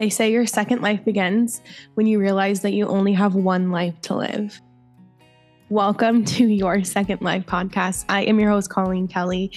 They say your second life begins when you realize that you only have one life to live. Welcome to Your Second Life podcast. I am your host, Colleen Kelly.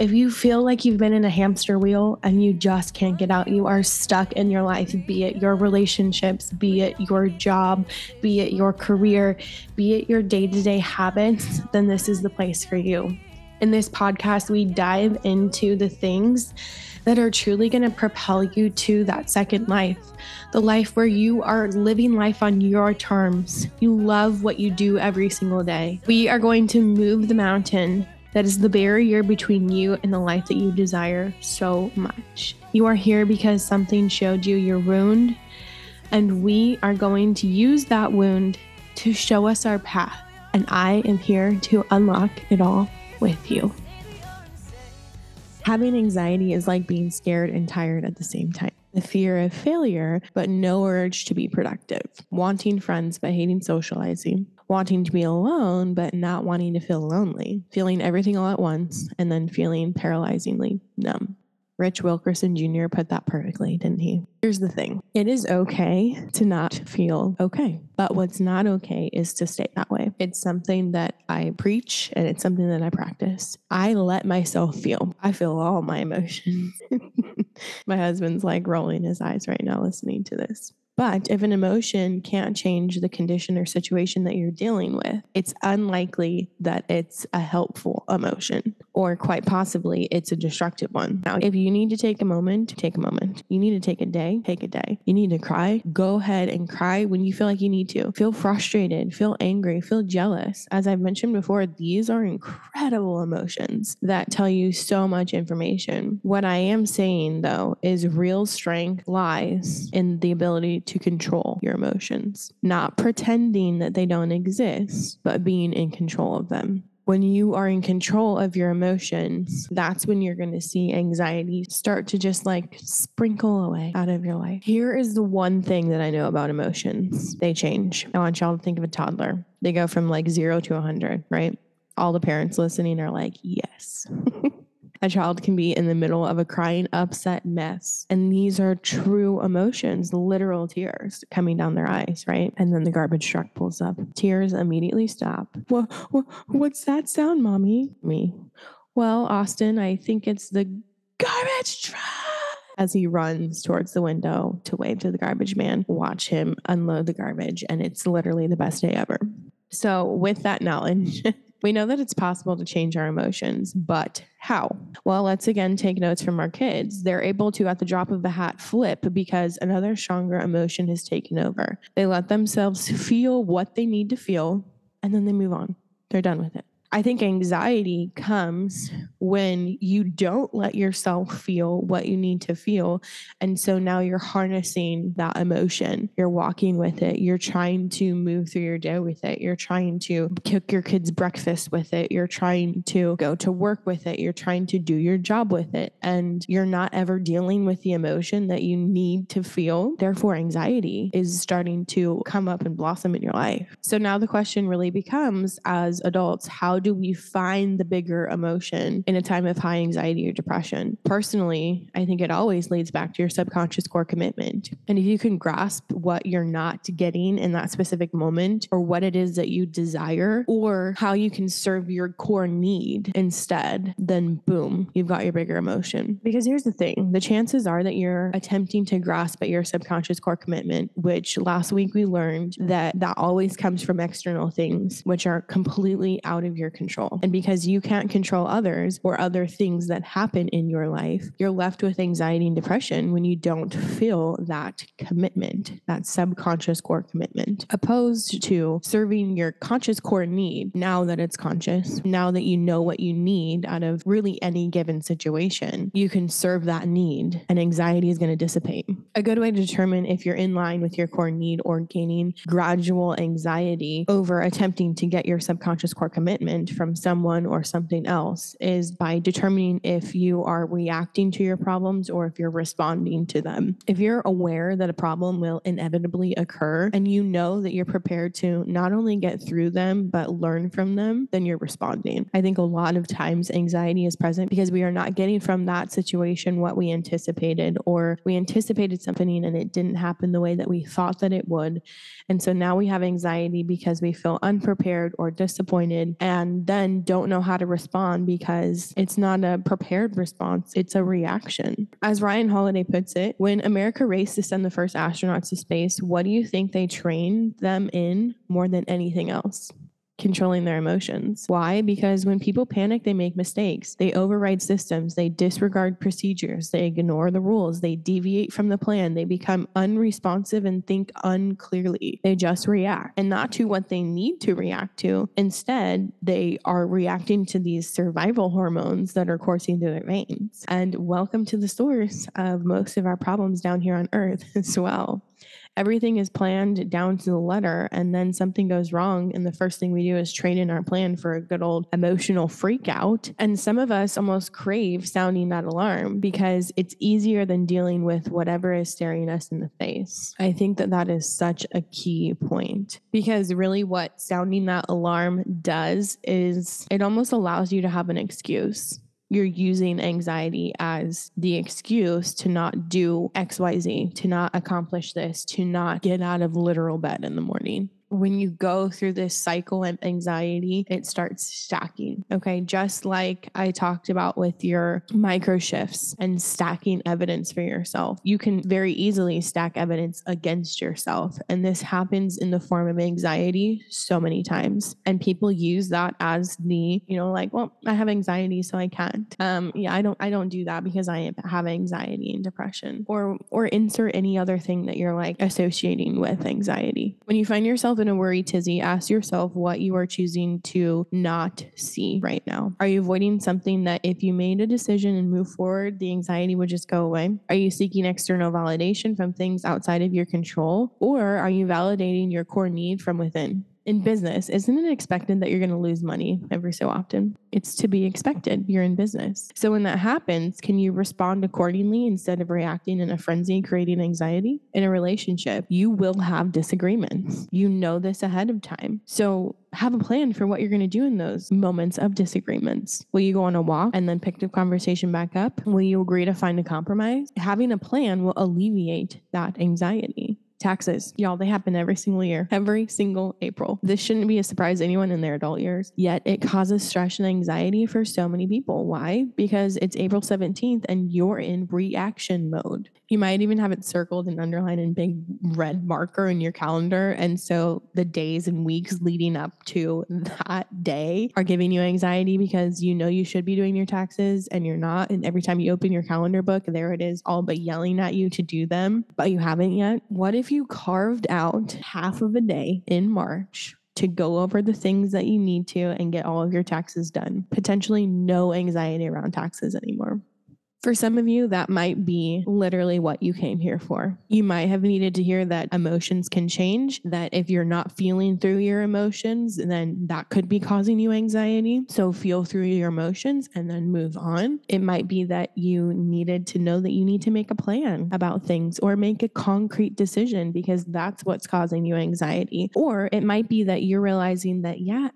If you feel like you've been in a hamster wheel and you just can't get out, you are stuck in your life, be it your relationships, be it your job, be it your career, be it your day-to-day habits, then this is the place for you. In this podcast, we dive into the things that are truly going to propel you to that second life, the life where you are living life on your terms. You love what you do every single day. We are going to move the mountain that is the barrier between you and the life that you desire so much. You are here because something showed you your wound, and we are going to use that wound to show us our path. And I am here to unlock it all with you. Having anxiety is like being scared and tired at the same time. The fear of failure, but no urge to be productive. Wanting friends, but hating socializing. Wanting to be alone, but not wanting to feel lonely. Feeling everything all at once, and then feeling paralyzingly numb. Rich Wilkerson Jr. put that perfectly, didn't he? Here's the thing. It is okay to not feel okay, but what's not okay is to stay that way. It's something that I preach and it's something that I practice. I let myself feel. I feel all my emotions. My husband's like rolling his eyes right now listening to this. But if an emotion can't change the condition or situation that you're dealing with, it's unlikely that it's a helpful emotion, or quite possibly it's a destructive one. Now, if you need to take a moment, take a moment. You need to take a day, take a day. You need to cry, go ahead and cry when you feel like you need to. Feel frustrated, feel angry, feel jealous. As I've mentioned before, these are incredible emotions that tell you so much information. What I am saying, though, is real strength lies in the ability to control your emotions, not pretending that they don't exist, but being in control of them. When you are in control of your emotions, that's when you're going to see anxiety start to just like sprinkle away out of your life. Here is the one thing that I know about emotions. They change. I want y'all to think of a toddler. They go from like 0 to 100, right? All the parents listening are like, yes. A child can be in the middle of a crying, upset mess. And these are true emotions, literal tears coming down their eyes, right? And then the garbage truck pulls up. Tears immediately stop. What's that sound, Mommy? Me. Well, Austin, I think it's the garbage truck. As he runs towards the window to wave to the garbage man, watch him unload the garbage. And it's literally the best day ever. So with that knowledge... We know that it's possible to change our emotions, but how? Well, let's again take notes from our kids. They're able to, at the drop of a hat, flip because another stronger emotion has taken over. They let themselves feel what they need to feel, and then they move on. They're done with it. I think anxiety comes when you don't let yourself feel what you need to feel. And so now you're harnessing that emotion. You're walking with it. You're trying to move through your day with it. You're trying to cook your kids breakfast with it. You're trying to go to work with it. You're trying to do your job with it. And you're not ever dealing with the emotion that you need to feel. Therefore, anxiety is starting to come up and blossom in your life. So now the question really becomes, as adults, how do we find the bigger emotion in a time of high anxiety or depression? Personally, I think it always leads back to your subconscious core commitment. And if you can grasp what you're not getting in that specific moment, or what it is that you desire, or how you can serve your core need instead, then boom, you've got your bigger emotion. Because here's the thing, the chances are that you're attempting to grasp at your subconscious core commitment, which last week we learned that always comes from external things, which are completely out of your control. And because you can't control others or other things that happen in your life, you're left with anxiety and depression when you don't feel that commitment, that subconscious core commitment, opposed to serving your conscious core need now that it's conscious, now that you know what you need out of really any given situation, you can serve that need and anxiety is going to dissipate. A good way to determine if you're in line with your core need or gaining gradual anxiety over attempting to get your subconscious core commitment distant from someone or something else is by determining if you are reacting to your problems or if you're responding to them. If you're aware that a problem will inevitably occur and you know that you're prepared to not only get through them but learn from them, then you're responding. I think a lot of times anxiety is present because we are not getting from that situation what we anticipated, or we anticipated something and it didn't happen the way that we thought that it would. And so now we have anxiety because we feel unprepared or disappointed and then don't know how to respond because it's not a prepared response. It's a reaction. As Ryan Holiday puts it, when America raced to send the first astronauts to space, what do you think they trained them in more than anything else? Controlling their emotions. Why? Because when people panic, they make mistakes. They override systems. They disregard procedures. They ignore the rules. They deviate from the plan. They become unresponsive and think unclearly. They just react, and not to what they need to react to. Instead, they are reacting to these survival hormones that are coursing through their veins. And welcome to the source of most of our problems down here on Earth as well. Everything is planned down to the letter, and then something goes wrong, and the first thing we do is trade in our plan for a good old emotional freak out. And some of us almost crave sounding that alarm because it's easier than dealing with whatever is staring us in the face. I think that that is such a key point, because really what sounding that alarm does is it almost allows you to have an excuse. You're using anxiety as the excuse to not do XYZ, to not accomplish this, to not get out of literal bed in the morning. When you go through this cycle of anxiety, it starts stacking. Okay. Just like I talked about with your micro shifts and stacking evidence for yourself, you can very easily stack evidence against yourself. And this happens in the form of anxiety so many times. And people use that as the, well, I have anxiety, so I can't. I don't do that because I have anxiety and depression, or insert any other thing that you're associating with anxiety. When you find yourself in a worry tizzy, ask yourself what you are choosing to not see right now. Are you avoiding something that if you made a decision and move forward, the anxiety would just go away? Are you seeking external validation from things outside of your control? Or are you validating your core need from within? In business, isn't it expected that you're going to lose money every so often? It's to be expected. You're in business. So when that happens, can you respond accordingly instead of reacting in a frenzy, creating anxiety? In a relationship, you will have disagreements. You know this ahead of time. So have a plan for what you're going to do in those moments of disagreements. Will you go on a walk and then pick the conversation back up? Will you agree to find a compromise? Having a plan will alleviate that anxiety. Taxes. Y'all, they happen every single year, every single April. This shouldn't be a surprise to anyone in their adult years, yet it causes stress and anxiety for so many people. Why? Because it's April 17th and you're in reaction mode. You might even have it circled and underlined in big red marker in your calendar. And so the days and weeks leading up to that day are giving you anxiety because you know you should be doing your taxes and you're not. And every time you open your calendar book, there it is, all but yelling at you to do them, but you haven't yet. What if you carved out half of a day in March to go over the things that you need to and get all of your taxes done? Potentially no anxiety around taxes anymore. For some of you, that might be literally what you came here for. You might have needed to hear that emotions can change, that if you're not feeling through your emotions, then that could be causing you anxiety. So feel through your emotions and then move on. It might be that you needed to know that you need to make a plan about things or make a concrete decision because that's what's causing you anxiety. Or it might be that you're realizing that, yeah,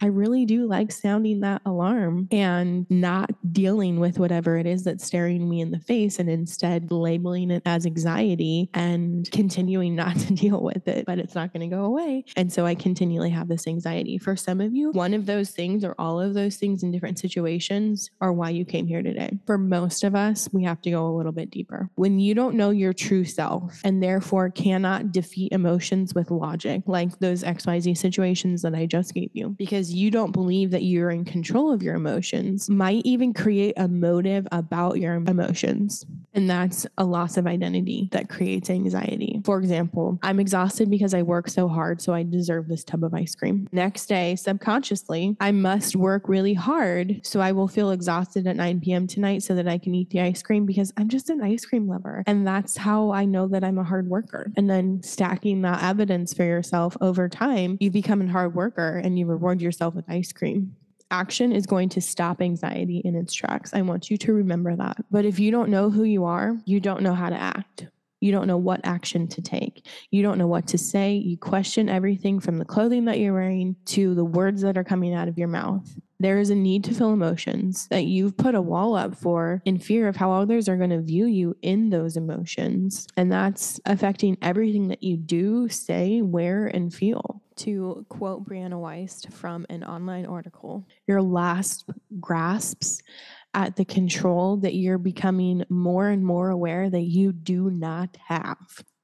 I really do like sounding that alarm and not dealing with whatever it is that's staring me in the face and instead labeling it as anxiety and continuing not to deal with it, but it's not going to go away. And so I continually have this anxiety. For some of you, one of those things or all of those things in different situations are why you came here today. For most of us, we have to go a little bit deeper. When you don't know your true self and therefore cannot defeat emotions with logic, like those XYZ situations that I just gave you, because you don't believe that you're in control of your emotions, might even create a motive about your emotions. And that's a loss of identity that creates anxiety. For example, I'm exhausted because I work so hard, so I deserve this tub of ice cream. Next day, subconsciously, I must work really hard, so I will feel exhausted at 9 p.m. tonight so that I can eat the ice cream because I'm just an ice cream lover. And that's how I know that I'm a hard worker. And then stacking that evidence for yourself over time, you become a hard worker and you reward yourself with ice cream. action is going to stop anxiety in its tracks. I want you to remember that. But if you don't know who you are, you don't know how to act. You don't know what action to take. You don't know what to say. You question everything from the clothing that you're wearing to the words that are coming out of your mouth. There is a need to feel emotions that you've put a wall up for in fear of how others are going to view you in those emotions. And that's affecting everything that you do, say, wear, and feel. To quote Brianna Weiss from an online article, your last grasps at the control that you're becoming more and more aware that you do not have.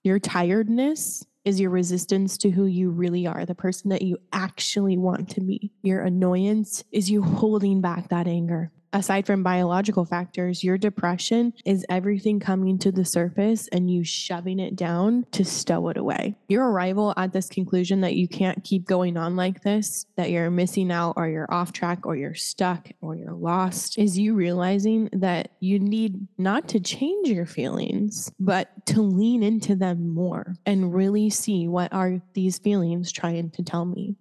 Your tiredness is your resistance to who you really are, the person that you actually want to be. Your annoyance is you holding back that anger. Aside from biological factors, your depression is everything coming to the surface and you shoving it down to stow it away. Your arrival at this conclusion that you can't keep going on like this, that you're missing out or you're off track or you're stuck or you're lost, is you realizing that you need not to change your feelings, but to lean into them more and really see, what are these feelings trying to tell me?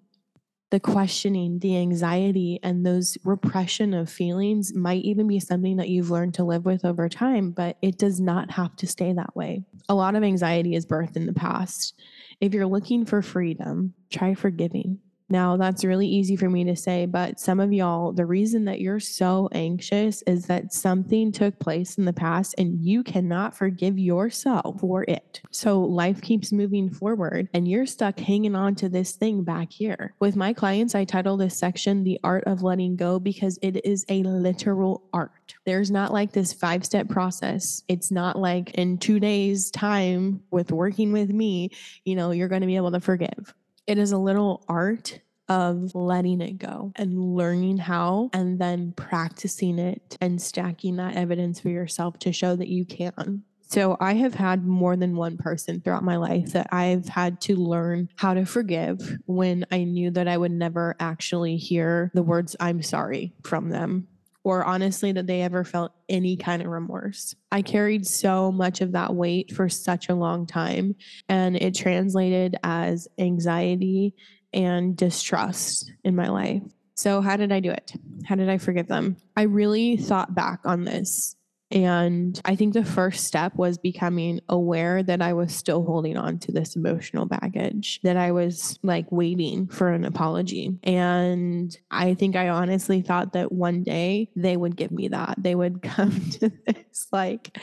The questioning, the anxiety, and those repression of feelings might even be something that you've learned to live with over time, but it does not have to stay that way. A lot of anxiety is birthed in the past. If you're looking for freedom, try forgiving. Now, that's really easy for me to say, but some of y'all, the reason that you're so anxious is that something took place in the past and you cannot forgive yourself for it. So life keeps moving forward and you're stuck hanging on to this thing back here. With my clients, I title this section, The Art of Letting Go, because it is a literal art. There's not like this 5-step process. It's not like in 2 days time with working with me, you're going to be able to forgive. It is a little art of letting it go and learning how, and then practicing it and stacking that evidence for yourself to show that you can. So I have had more than one person throughout my life that I've had to learn how to forgive when I knew that I would never actually hear the words "I'm sorry" from them, or honestly that they ever felt any kind of remorse. I carried so much of that weight for such a long time, and it translated as anxiety and distrust in my life. So how did I do it? How did I forgive them? I really thought back on this, and I think the first step was becoming aware that I was still holding on to this emotional baggage, that I was like waiting for an apology. And I think I honestly thought that one day they would give me that. They would come to this like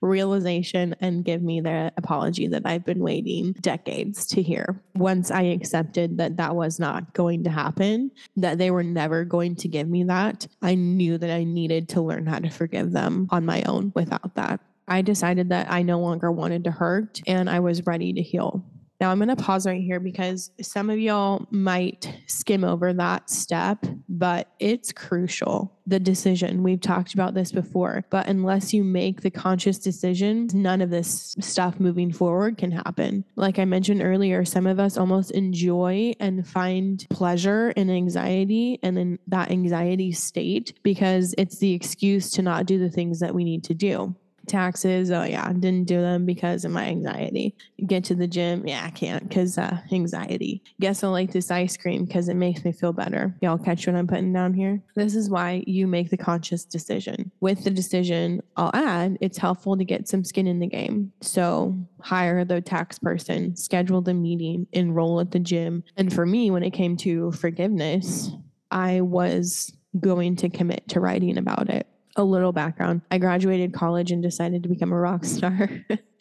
realization and give me the apology that I've been waiting decades to hear. Once I accepted that that was not going to happen, that they were never going to give me that, I knew that I needed to learn how to forgive them on my own without that. I decided that I no longer wanted to hurt and I was ready to heal. Now I'm going to pause right here because some of y'all might skim over that step, but it's crucial. The decision, we've talked about this before, but unless you make the conscious decision, none of this stuff moving forward can happen. Like I mentioned earlier, some of us almost enjoy and find pleasure in anxiety and in that anxiety state because it's the excuse to not do the things that we need to do. Taxes, oh yeah, didn't do them because of my anxiety. Get to the gym, yeah, I can't because anxiety. Guess I'll eat this ice cream because it makes me feel better. Y'all catch what I'm putting down here? This is why you make the conscious decision. With the decision, I'll add, it's helpful to get some skin in the game. So hire the tax person, schedule the meeting, enroll at the gym. And for me, when it came to forgiveness, I was going to commit to writing about it. A little background. I graduated college and decided to become a rock star.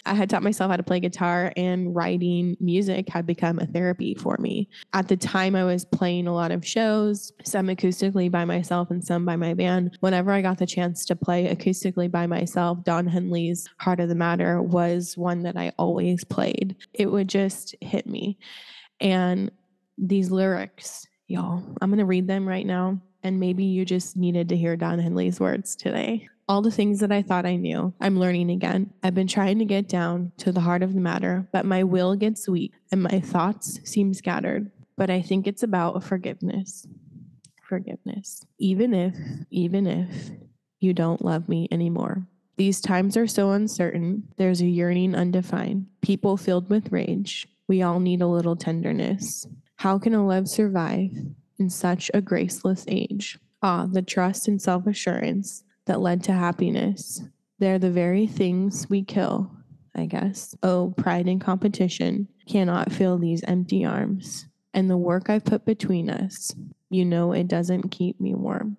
I had taught myself how to play guitar, and writing music had become a therapy for me. At the time, I was playing a lot of shows, some acoustically by myself and some by my band. Whenever I got the chance to play acoustically by myself, Don Henley's Heart of the Matter was one that I always played. It would just hit me. And these lyrics, y'all, I'm going to read them right now. And maybe you just needed to hear Don Henley's words today. All the things that I thought I knew, I'm learning again. I've been trying to get down to the heart of the matter, but my will gets weak and my thoughts seem scattered. But I think it's about forgiveness. Forgiveness. Even if you don't love me anymore. These times are so uncertain. There's a yearning undefined. People filled with rage. We all need a little tenderness. How can a love survive in such a graceless age. Ah, the trust and self-assurance that led to happiness. They're the very things we kill, I guess. Oh, pride and competition cannot fill these empty arms. And the work I've put between us, you know, it doesn't keep me warm.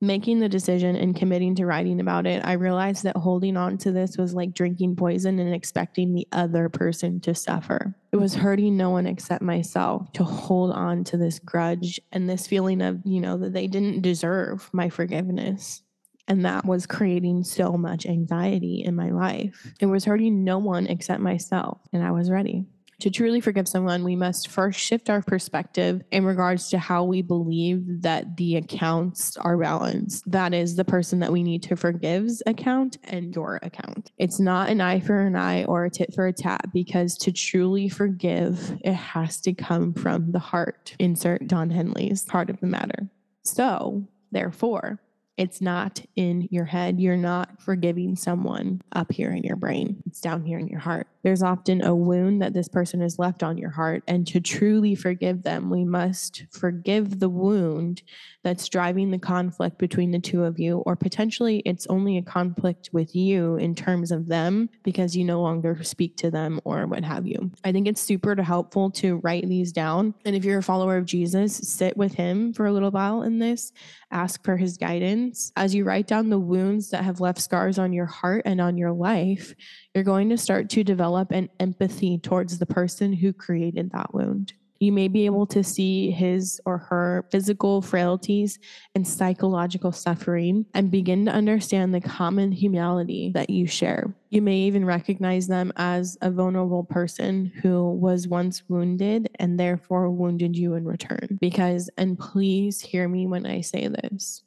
Making the decision and committing to writing about it, I realized that holding on to this was like drinking poison and expecting the other person to suffer. It was hurting no one except myself to hold on to this grudge and this feeling of, you know, that they didn't deserve my forgiveness. And that was creating so much anxiety in my life. It was hurting no one except myself, and I was ready. To truly forgive someone, we must first shift our perspective in regards to how we believe that the accounts are balanced. That is the person that we need to forgive's account and your account. It's not an eye for an eye or a tit for a tat, because to truly forgive, it has to come from the heart. Insert Don Henley's Heart of the Matter. So, therefore, it's not in your head. You're not forgiving someone up here in your brain. It's down here in your heart. There's often a wound that this person has left on your heart. And to truly forgive them, we must forgive the wound that's driving the conflict between the two of you. Or potentially it's only a conflict with you in terms of them, because you no longer speak to them or what have you. I think it's super helpful to write these down. And if you're a follower of Jesus, sit with him for a little while in this. Ask for his guidance. As you write down the wounds that have left scars on your heart and on your life, you're going to start to develop an empathy towards the person who created that wound. You may be able to see his or her physical frailties and psychological suffering and begin to understand the common humanity that you share. You may even recognize them as a vulnerable person who was once wounded and therefore wounded you in return. Because, and please hear me when I say this,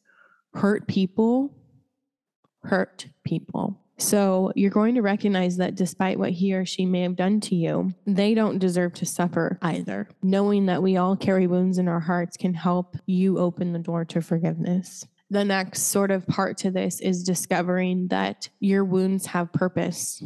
hurt people. So you're going to recognize that despite what he or she may have done to you, they don't deserve to suffer either. Knowing that we all carry wounds in our hearts can help you open the door to forgiveness. The next sort of part to this is discovering that your wounds have purpose.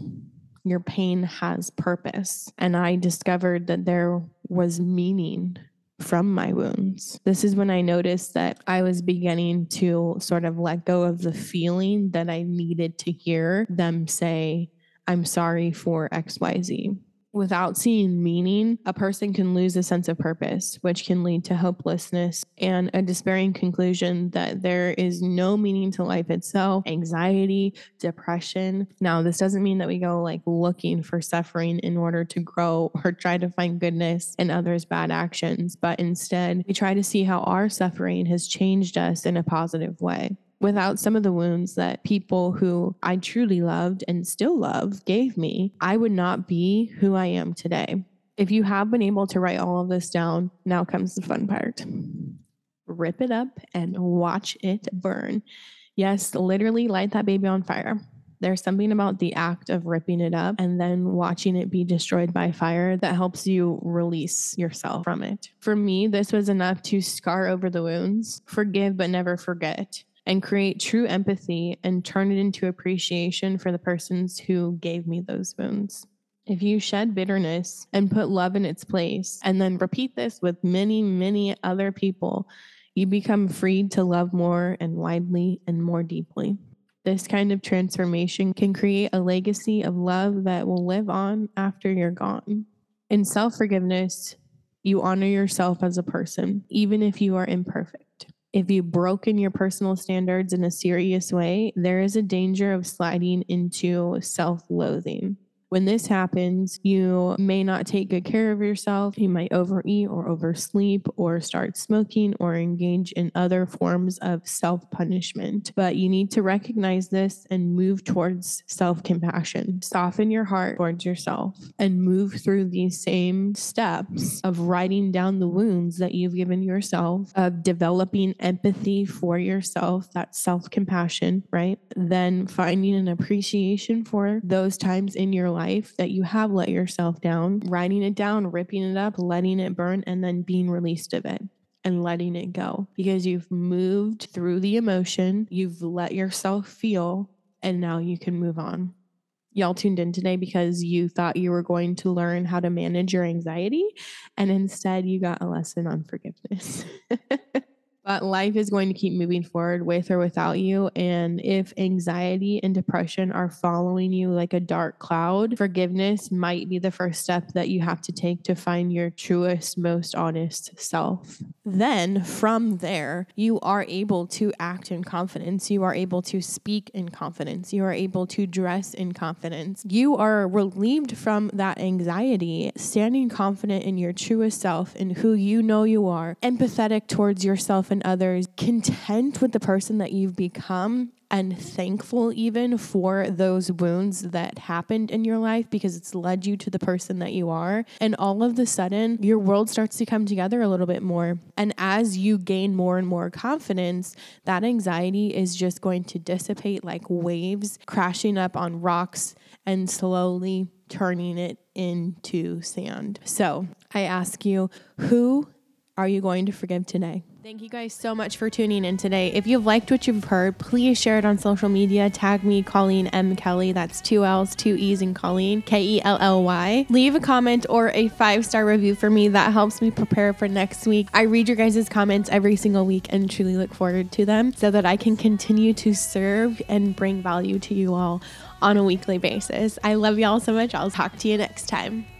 Your pain has purpose. And I discovered that there was meaning from my wounds. This is when I noticed that I was beginning to sort of let go of the feeling that I needed to hear them say, I'm sorry for XYZ. Without seeing meaning, a person can lose a sense of purpose, which can lead to hopelessness and a despairing conclusion that there is no meaning to life itself, anxiety, depression. Now, this doesn't mean that we go like looking for suffering in order to grow or try to find goodness in others' bad actions, but instead we try to see how our suffering has changed us in a positive way. Without some of the wounds that people who I truly loved and still love gave me, I would not be who I am today. If you have been able to write all of this down, now comes the fun part. Rip it up and watch it burn. Yes, literally light that baby on fire. There's something about the act of ripping it up and then watching it be destroyed by fire that helps you release yourself from it. For me, this was enough to scar over the wounds, forgive but never forget, and create true empathy and turn it into appreciation for the persons who gave me those wounds. If you shed bitterness and put love in its place, and then repeat this with many, many other people, you become freed to love more and widely and more deeply. This kind of transformation can create a legacy of love that will live on after you're gone. In self-forgiveness, you honor yourself as a person, even if you are imperfect. If you've broken your personal standards in a serious way, there is a danger of sliding into self-loathing. When this happens, you may not take good care of yourself. You might overeat or oversleep or start smoking or engage in other forms of self-punishment. But you need to recognize this and move towards self-compassion. Soften your heart towards yourself and move through these same steps of writing down the wounds that you've given yourself, of developing empathy for yourself, that self-compassion, right? Then finding an appreciation for those times in your life that you have let yourself down, writing it down, ripping it up, letting it burn, and then being released of it and letting it go, because you've moved through the emotion, you've let yourself feel, and now you can move on. y'all tuned in today because you thought you were going to learn how to manage your anxiety, and instead you got a lesson on forgiveness. But life is going to keep moving forward with or without you. And if anxiety and depression are following you like a dark cloud, forgiveness might be the first step that you have to take to find your truest, most honest self. Then from there, you are able to act in confidence. You are able to speak in confidence. You are able to dress in confidence. You are relieved from that anxiety, standing confident in your truest self and who you know you are, empathetic towards yourself and others, content with the person that you've become, and thankful even for those wounds that happened in your life because it's led you to the person that you are. And all of a sudden, your world starts to come together a little bit more. And as you gain more and more confidence, that anxiety is just going to dissipate like waves crashing up on rocks and slowly turning it into sand. So I ask you, who are you going to forgive today? Thank you guys so much for tuning in today. If you've liked what you've heard, please share it on social media. Tag me, Colleen M. Kelly. That's 2 L's, 2 E's and Colleen, Kelly. Leave a comment or a 5-star review for me. That helps me prepare for next week. I read your guys' comments every single week and truly look forward to them so that I can continue to serve and bring value to you all on a weekly basis. I love y'all so much. I'll talk to you next time.